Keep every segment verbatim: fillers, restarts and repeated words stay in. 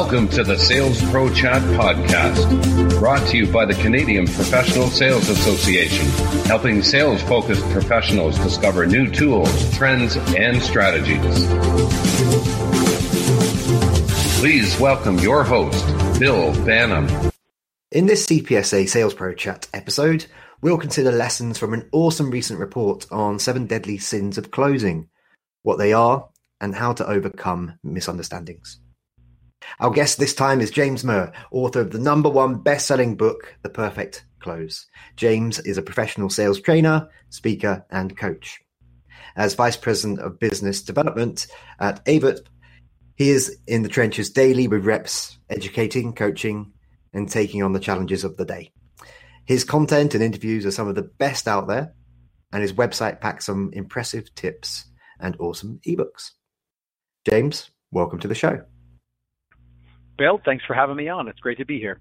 Welcome to the Sales Pro Chat podcast, brought to you by the Canadian Professional Sales Association, helping sales-focused professionals discover new tools, trends, and strategies. Please welcome your host, Bill Bannum. In this C P S A Sales Pro Chat episode, we'll consider lessons from an awesome recent report on seven deadly sins of closing, what they are, and how to overcome misunderstandings. Our guest this time is James Muir, author of the number one best-selling book, The Perfect Close. James is a professional sales trainer, speaker, and coach. As Vice President of Business Development at A V O T, he is in the trenches daily with reps, educating, coaching, and taking on the challenges of the day. His content and interviews are some of the best out there, and his website packs some impressive tips and awesome ebooks. James, welcome to the show. Bill, thanks for having me on. It's great to be here.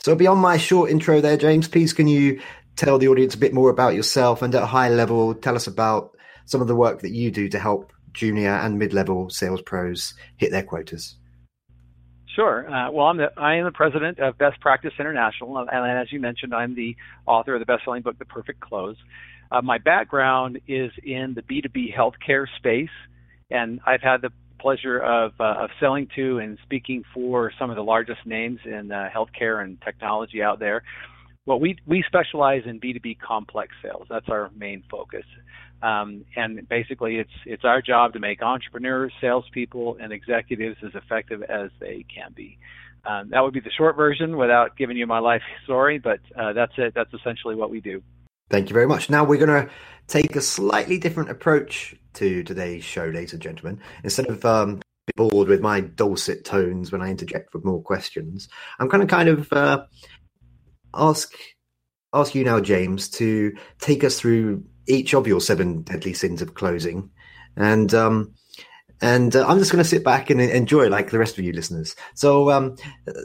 So beyond my short intro there, James, please can you tell the audience a bit more about yourself and at a high level, tell us about some of the work that you do to help junior and mid-level sales pros hit their quotas? Sure. Uh, well, I'm the, I am the president of Best Practice International, and as you mentioned, I'm the author of the best-selling book, The Perfect Close. Uh, my background is in the B two B healthcare space, and I've had the pleasure of, uh, of selling to and speaking for some of the largest names in uh, healthcare and technology out there. Well, we, we specialize in B two B complex sales. That's our main focus. Um, and basically, it's it's our job to make entrepreneurs, salespeople, and executives as effective as they can be. Um, that would be the short version without giving you my life story, but uh, that's it. That's essentially what we do. Thank you very much. Now we're going to take a slightly different approach to today's show, ladies and gentlemen. Instead of um, being bored with my dulcet tones when I interject with more questions, I'm going to kind of uh, ask ask you now, James, to take us through each of your seven deadly sins of closing, and um, and uh, I'm just going to sit back and enjoy like the rest of you listeners. So um,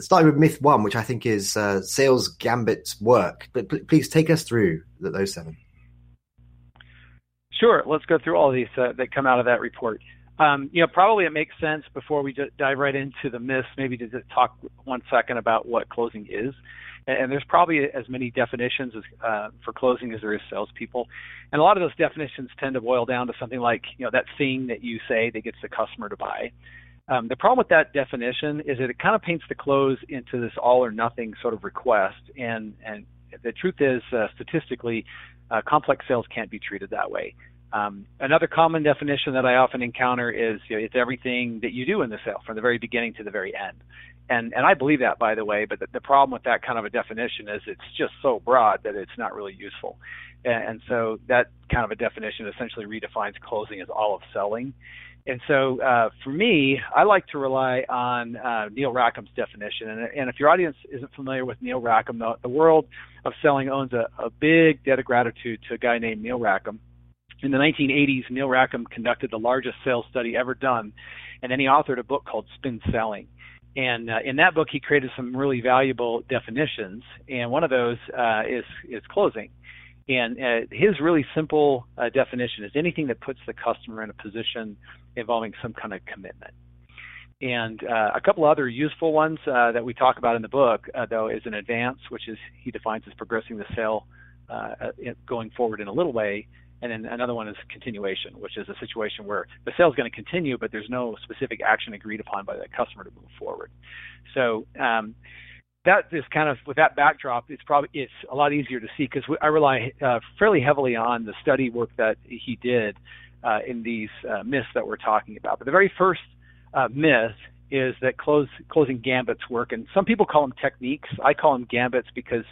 starting with myth one, which I think is uh, sales gambits work. But p- please take us through those seven. Sure. Let's go through all these uh, that come out of that report. Um, you know, probably it makes sense before we just dive right into the myths, maybe to just talk one second about what closing is. And there's probably as many definitions as, uh, for closing as there is salespeople. And a lot of those definitions tend to boil down to something like, you know, that thing that you say that gets the customer to buy. Um, the problem with that definition is that it kind of paints the close into this all or nothing sort of request. And, and the truth is, uh, statistically, uh, complex sales can't be treated that way. Um, another common definition that I often encounter is, you know, it's everything that you do in the sale from the very beginning to the very end. And and I believe that, by the way, but the, the problem with that kind of a definition is it's just so broad that it's not really useful. And, and so that kind of a definition essentially redefines closing as all of selling. And so uh, for me, I like to rely on uh, Neil Rackham's definition. And, and if your audience isn't familiar with Neil Rackham, the, the world of selling owes a, a big debt of gratitude to a guy named Neil Rackham. In the nineteen eighties, Neil Rackham conducted the largest sales study ever done, and then he authored a book called Spin Selling. And uh, in that book, he created some really valuable definitions, and one of those uh, is, is closing. And uh, his really simple uh, definition is anything that puts the customer in a position involving some kind of commitment. And uh, a couple other useful ones uh, that we talk about in the book, uh, though, is an advance, which is he defines as progressing the sale uh, going forward in a little way. And then another one is continuation, which is a situation where the sale is going to continue, but there's no specific action agreed upon by the customer to move forward. So um, that is kind of, with that backdrop, it's probably it's a lot easier to see because I rely uh, fairly heavily on the study work that he did uh, in these uh, myths that we're talking about. But the very first uh, myth is that close, closing gambits work. And some people call them techniques. I call them gambits because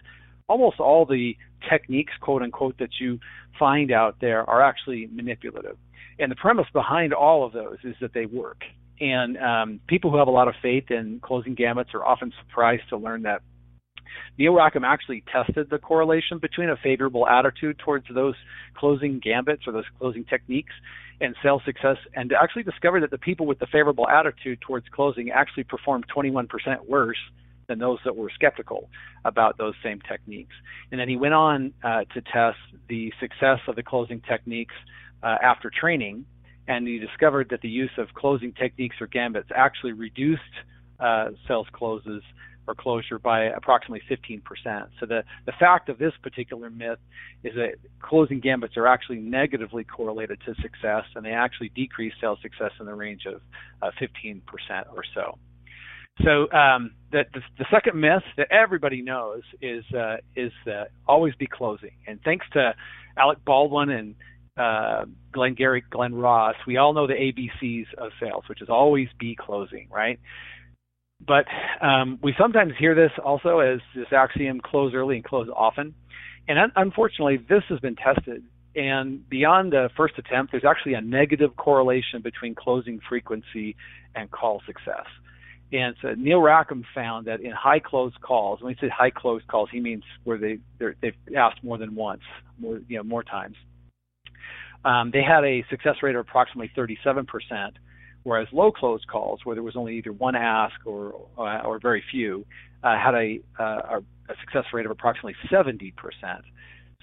almost all the techniques, quote unquote, that you find out there are actually manipulative. And the premise behind all of those is that they work. And um, people who have a lot of faith in closing gambits are often surprised to learn that Neil Rackham actually tested the correlation between a favorable attitude towards those closing gambits or those closing techniques and sales success, and actually discovered that the people with the favorable attitude towards closing actually performed twenty-one percent worse than those that were skeptical about those same techniques. And then he went on uh, to test the success of the closing techniques uh, after training, and he discovered that the use of closing techniques or gambits actually reduced uh, sales closes or closure by approximately fifteen percent. So the, the fact of this particular myth is that closing gambits are actually negatively correlated to success, and they actually decrease sales success in the range of uh, fifteen percent or so. So um, the, the, the second myth that everybody knows is uh, is uh, always be closing. And thanks to Alec Baldwin and uh, Glengarry Glenn Ross, we all know the A B Cs of sales, which is always be closing, right? But um, we sometimes hear this also as this axiom, close early and close often. And un unfortunately, this has been tested. And beyond the first attempt, there's actually a negative correlation between closing frequency and call success. And so Neil Rackham found that in high close calls, when he said high close calls, he means where they, they've asked more than once, more, you know, more times. Um, they had a success rate of approximately thirty-seven percent, whereas low close calls, where there was only either one ask or, uh, or very few, uh, had a, uh, a success rate of approximately seventy percent.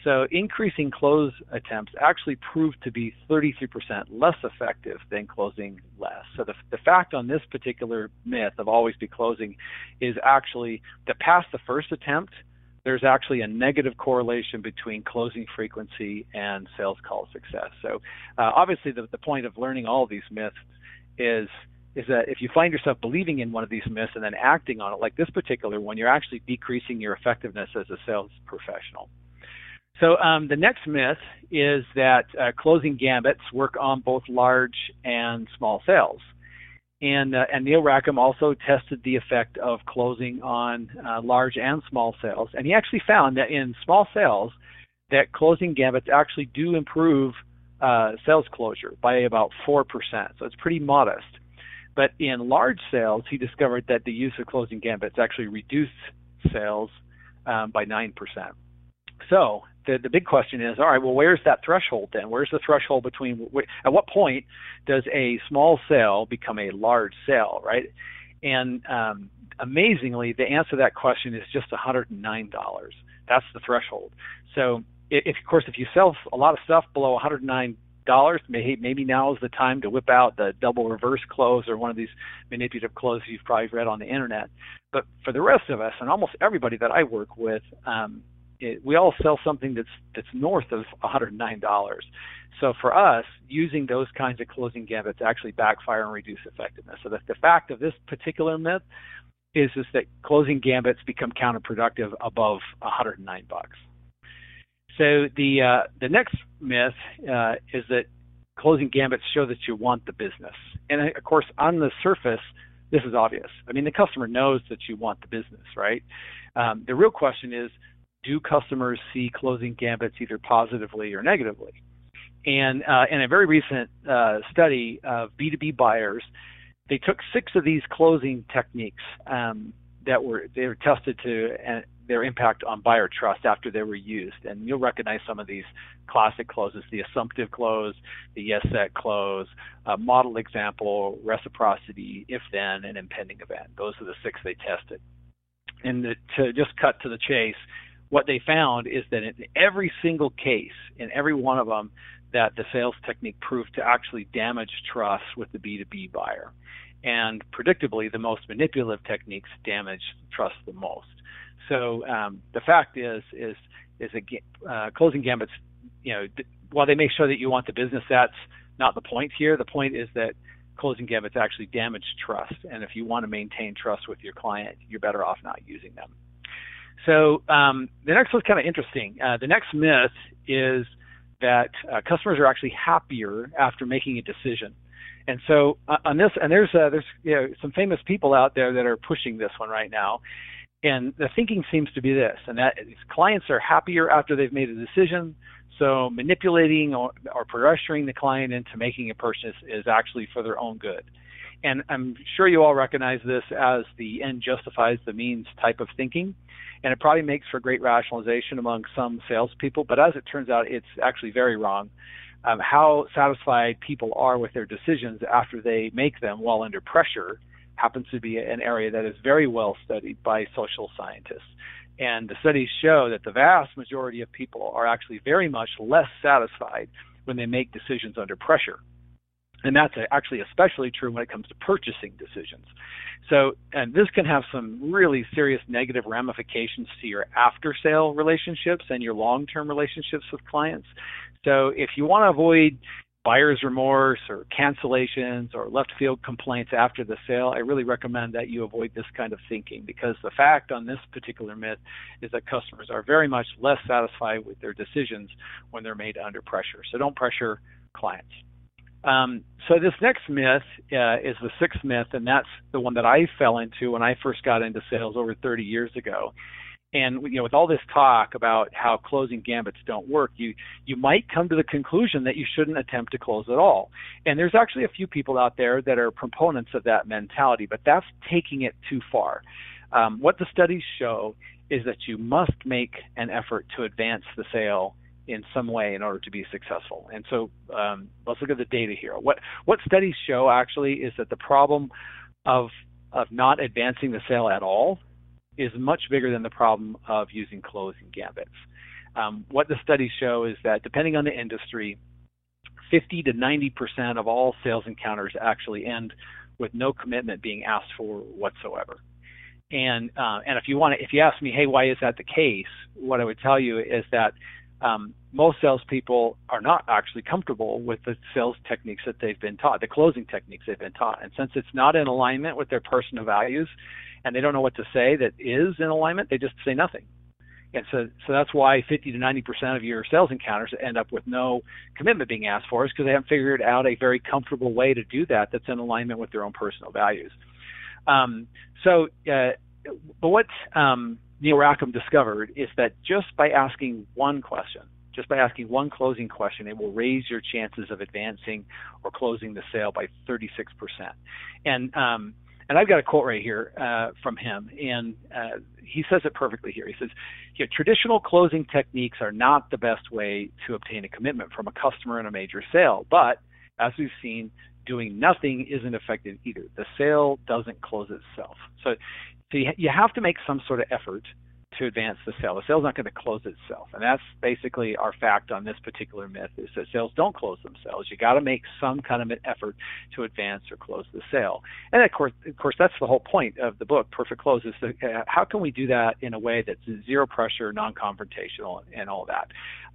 So increasing close attempts actually proved to be thirty-three percent less effective than closing less. So the, the fact on this particular myth of always be closing is actually that past the first attempt, there's actually a negative correlation between closing frequency and sales call success. So uh, obviously the, the point of learning all of these myths is is that if you find yourself believing in one of these myths and then acting on it, like this particular one, you're actually decreasing your effectiveness as a sales professional. So um, the next myth is that uh, closing gambits work on both large and small sales. And, uh, and Neil Rackham also tested the effect of closing on uh, large and small sales. And he actually found that in small sales, that closing gambits actually do improve uh, sales closure by about four percent. So it's pretty modest. But in large sales, he discovered that the use of closing gambits actually reduced sales um, by nine percent. So the, the big question is, all right, well, where's that threshold then? Where's the threshold between, at what point does a small sale become a large sale, right? And um, amazingly, the answer to that question is just one hundred nine dollars. That's the threshold. So, if, of course, if you sell a lot of stuff below one hundred nine dollars, maybe, maybe now is the time to whip out the double reverse close or one of these manipulative closes you've probably read on the internet. But for the rest of us, and almost everybody that I work with, um, It, we all sell something that's that's north of one hundred nine dollars. So for us, using those kinds of closing gambits actually backfire and reduce effectiveness. So the, the fact of this particular myth is, is that closing gambits become counterproductive above one hundred nine bucks. So the uh, the next myth uh, is that closing gambits show that you want the business. And of course, on the surface, this is obvious. I mean, the customer knows that you want the business, right? Um, the real question is, do customers see closing gambits either positively or negatively? And uh, in a very recent uh, study of B two B buyers, they took six of these closing techniques um, that were they were tested to uh, their impact on buyer trust after they were used. And you'll recognize some of these classic closes: the assumptive close, the yes set close, uh, model example, reciprocity, if then, and impending event. Those are the six they tested. And the, to just cut to the chase, what they found is that in every single case, in every one of them, that the sales technique proved to actually damage trust with the B two B buyer. And predictably, the most manipulative techniques damage trust the most. So um, the fact is, is, is a, uh, closing gambits, you know, while they may show that you want the business, that's not the point here. The point is that closing gambits actually damage trust. And if you want to maintain trust with your client, you're better off not using them. So um, the next one's kind of interesting. Uh, the next myth is that uh, customers are actually happier after making a decision. And so uh, on this, and there's uh, there's you know, some famous people out there that are pushing this one right now. And the thinking seems to be this, and that is clients are happier after they've made a decision. So manipulating or, or pressuring the client into making a purchase is actually for their own good. And I'm sure you all recognize this as the end justifies the means type of thinking. And it probably makes for great rationalization among some salespeople, but as it turns out, it's actually very wrong. Um, how satisfied people are with their decisions after they make them while under pressure happens to be an area that is very well studied by social scientists. And the studies show that the vast majority of people are actually very much less satisfied when they make decisions under pressure. And that's actually especially true when it comes to purchasing decisions. So, and this can have some really serious negative ramifications to your after-sale relationships and your long-term relationships with clients. So if you want to avoid buyer's remorse or cancellations or left field complaints after the sale, I really recommend that you avoid this kind of thinking, because the fact on this particular myth is that customers are very much less satisfied with their decisions when they're made under pressure. So don't pressure clients. Um, so this next myth uh, is the sixth myth, and that's the one that I fell into when I first got into sales over thirty years ago. And you know, with all this talk about how closing gambits don't work, you you might come to the conclusion that you shouldn't attempt to close at all. And there's actually a few people out there that are proponents of that mentality, but that's taking it too far. Um, what the studies show is that you must make an effort to advance the sale in some way in order to be successful. And so um, let's look at the data here. What what studies show actually is that the problem of of not advancing the sale at all is much bigger than the problem of using closing gambits. Um, what the studies show is that depending on the industry, fifty to ninety percent of all sales encounters actually end with no commitment being asked for whatsoever. And uh, and if you want to, if you ask me, hey, why is that the case? What I would tell you is that Um, most salespeople are not actually comfortable with the sales techniques that they've been taught, the closing techniques they've been taught. And since it's not in alignment with their personal values and they don't know what to say that is in alignment, they just say nothing. And so, so that's why fifty to ninety percent of your sales encounters end up with no commitment being asked for, is because they haven't figured out a very comfortable way to do that that's in alignment with their own personal values. Um, so, uh, but what... Um, Neil Rackham discovered is that just by asking one question, just by asking one closing question, it will raise your chances of advancing or closing the sale by thirty-six percent. And um, and I've got a quote right here uh, from him, and uh, he says it perfectly here. He says, you know, traditional closing techniques are not the best way to obtain a commitment from a customer in a major sale, but as we've seen, doing nothing isn't effective either. The sale doesn't close itself. So, so you, you have to make some sort of effort to advance the sale. The sale's not going to close itself. And that's basically our fact on this particular myth, is that sales don't close themselves. You got to make some kind of an effort to advance or close the sale. And of course, of course, that's the whole point of the book, Perfect Close, is the, uh, how can we do that in a way that's zero pressure, non-confrontational, and all that.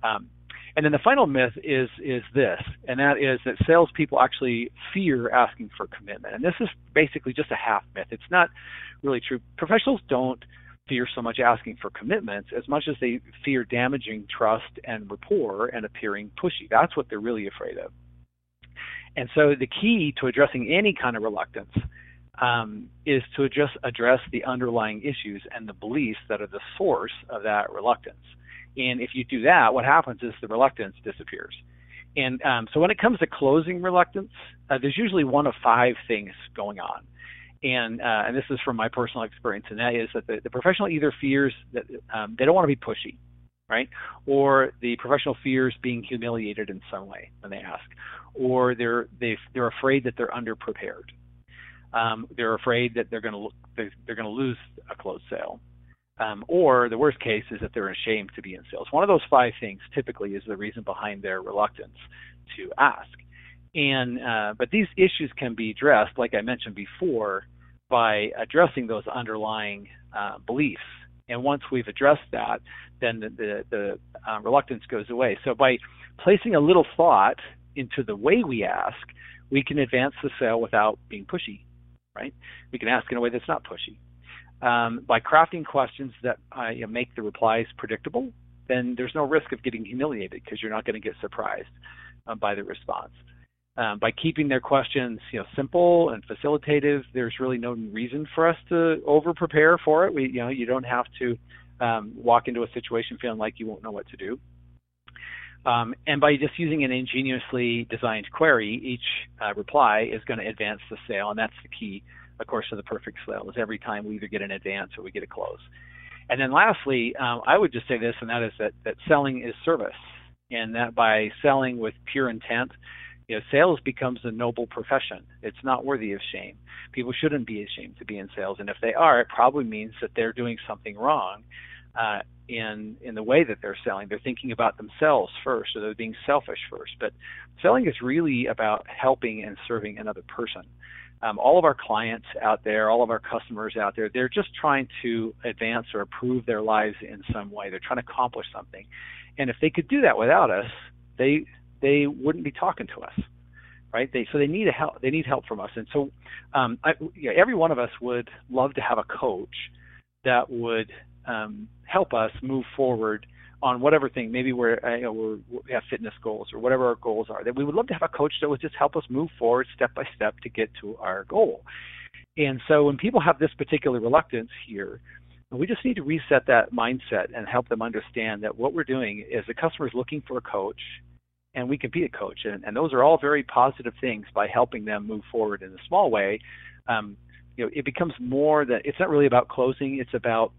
Um, And then the final myth is is this, and that is that salespeople actually fear asking for commitment. And this is basically just a half myth. It's not really true. Professionals don't fear so much asking for commitments as much as they fear damaging trust and rapport and appearing pushy. That's what they're really afraid of. And so the key to addressing any kind of reluctance um, is to just address the underlying issues and the beliefs that are the source of that reluctance. And if you do that, what happens is the reluctance disappears. And um, so when it comes to closing reluctance, uh, there's usually one of five things going on. And uh, and this is from my personal experience, and that is that the, the professional either fears that um, they don't want to be pushy, right? Or the professional fears being humiliated in some way when they ask. Or they're, they, they're afraid that they're underprepared. Um, they're afraid that they're going to look, they're, they're going to lose a closed sale. Um, or the worst case is that they're ashamed to be in sales. One of those five things typically is the reason behind their reluctance to ask. And uh, but these issues can be addressed, like I mentioned before, by addressing those underlying uh, beliefs. And once we've addressed that, then the, the, the uh, reluctance goes away. So by placing a little thought into the way we ask, we can advance the sale without being pushy, right? We can ask in a way that's not pushy. Um, by crafting questions that uh, you know, make the replies predictable, then there's no risk of getting humiliated because you're not going to get surprised uh, by the response. Um, by keeping their questions you know, simple and facilitative, there's really no reason for us to over-prepare for it. We, you know, you don't have to um, walk into a situation feeling like you won't know what to do. Um, and by just using an ingeniously designed query, each uh, reply is going to advance the sale, and that's the key, of course, to the perfect sale, is every time we either get an advance or we get a close. And then lastly, um, I would just say this, and that is that, that selling is service, and that by selling with pure intent, you know, sales becomes a noble profession. It's not worthy of shame. People shouldn't be ashamed to be in sales, and if they are, it probably means that they're doing something wrong uh, in in the way that they're selling. They're thinking about themselves first, or they're being selfish first. But selling is really about helping and serving another person. Um, all of our clients out there, all of our customers out there, they're just trying to advance or improve their lives in some way. They're trying to accomplish something. And if they could do that without us, they they wouldn't be talking to us, right? They, so they need a help. They need help from us. And so um, I, you know, every one of us would love to have a coach that would um, help us move forward on whatever thing. Maybe we're, you know, we're, we have fitness goals or whatever our goals are, that we would love to have a coach that would just help us move forward step by step to get to our goal. And so when people have this particular reluctance here, we just need to reset that mindset and help them understand that what we're doing is the customer is looking for a coach, and we can be a coach. And, and those are all very positive things by helping them move forward in a small way. Um, you know, it becomes more that it's not really about closing. It's about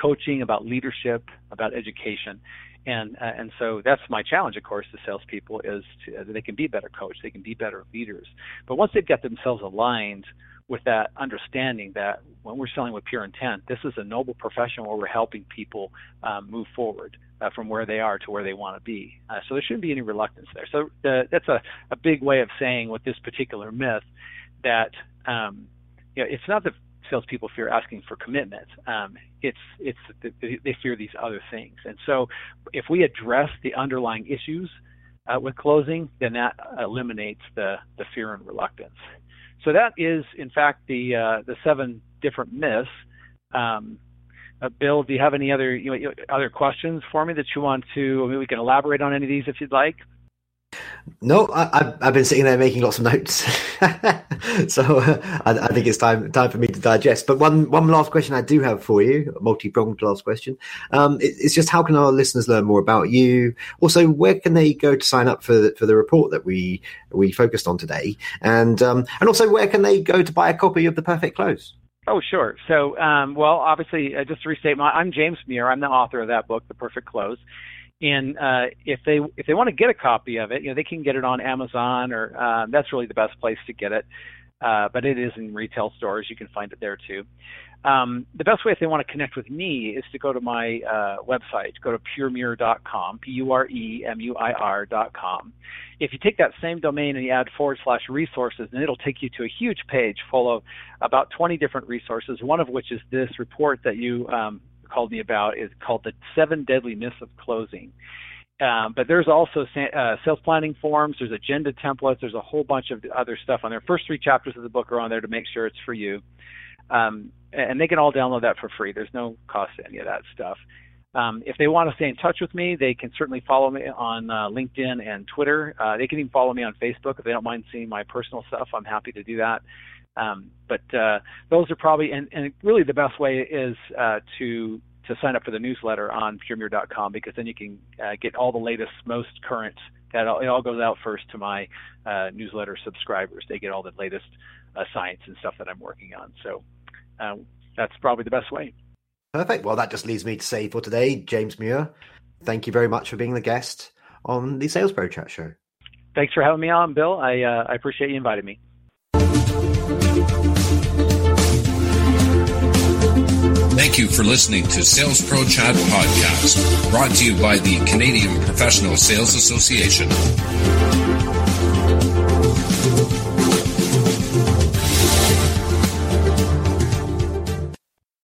coaching, about leadership, about education. And uh, and so that's my challenge, of course, to salespeople, is to, uh, they can be better coach, they can be better leaders. But once they've got themselves aligned with that understanding that when we're selling with pure intent, this is a noble profession where we're helping people um, move forward uh, from where they are to where they want to be. Uh, so there shouldn't be any reluctance there. So the, that's a, a big way of saying with this particular myth that um, you know, it's not the salespeople fear asking for commitment. Um, it's it's they fear these other things. And so if we address the underlying issues uh, with closing, then that eliminates the the fear and reluctance. So that is, in fact, the uh, the seven different myths. Um, uh, Bill, do you have any other you know, other questions for me that you want to? I mean, we can elaborate on any of these if you'd like. No, I, I've been sitting there making lots of notes, so uh, I, I think it's time time for me to digest. But one one last question I do have for you, multi-pronged last question, um, it, it's just how can our listeners learn more about you? Also, where can they go to sign up for the, for the report that we we focused on today? And um, and also, where can they go to buy a copy of The Perfect Close? Oh, sure. So, um, well, obviously, uh, just to restate, my, I'm James Muir. I'm the author of that book, The Perfect Close. And uh, if they if they want to get a copy of it, you know, they can get it on Amazon, or um, that's really the best place to get it. Uh, but it is in retail stores. You can find it there too. Um, the best way if they want to connect with me is to go to my uh, website. Go to pure muir dot com, P U R E M U I R dot com. If you take that same domain and you add forward slash resources, then it'll take you to a huge page full of about twenty different resources, one of which is this report that you um, called me about, is called The Seven Deadly Myths of Closing. Um, but there's also uh, sales planning forms, there's agenda templates, there's a whole bunch of other stuff on there. First three chapters of the book are on there to make sure it's for you. Um, and they can all download that for free. There's no cost to any of that stuff. Um, if they want to stay in touch with me, they can certainly follow me on uh, LinkedIn and Twitter. Uh, they can even follow me on Facebook if they don't mind seeing my personal stuff. I'm happy to do that. Um, but uh, those are probably, and, and really the best way is uh, to to sign up for the newsletter on pure muir dot com, because then you can uh, get all the latest, most current. That all, it all goes out first to my uh, newsletter subscribers. They get all the latest uh, science and stuff that I'm working on. So uh, that's probably the best way. Perfect. Well, that just leaves me to say for today, James Muir, thank you very much for being the guest on the SalesProChat show. Thanks for having me on, Bill. I uh, I appreciate you inviting me. Thank you for listening to Sales Pro Chat Podcast, brought to you by the Canadian Professional Sales Association.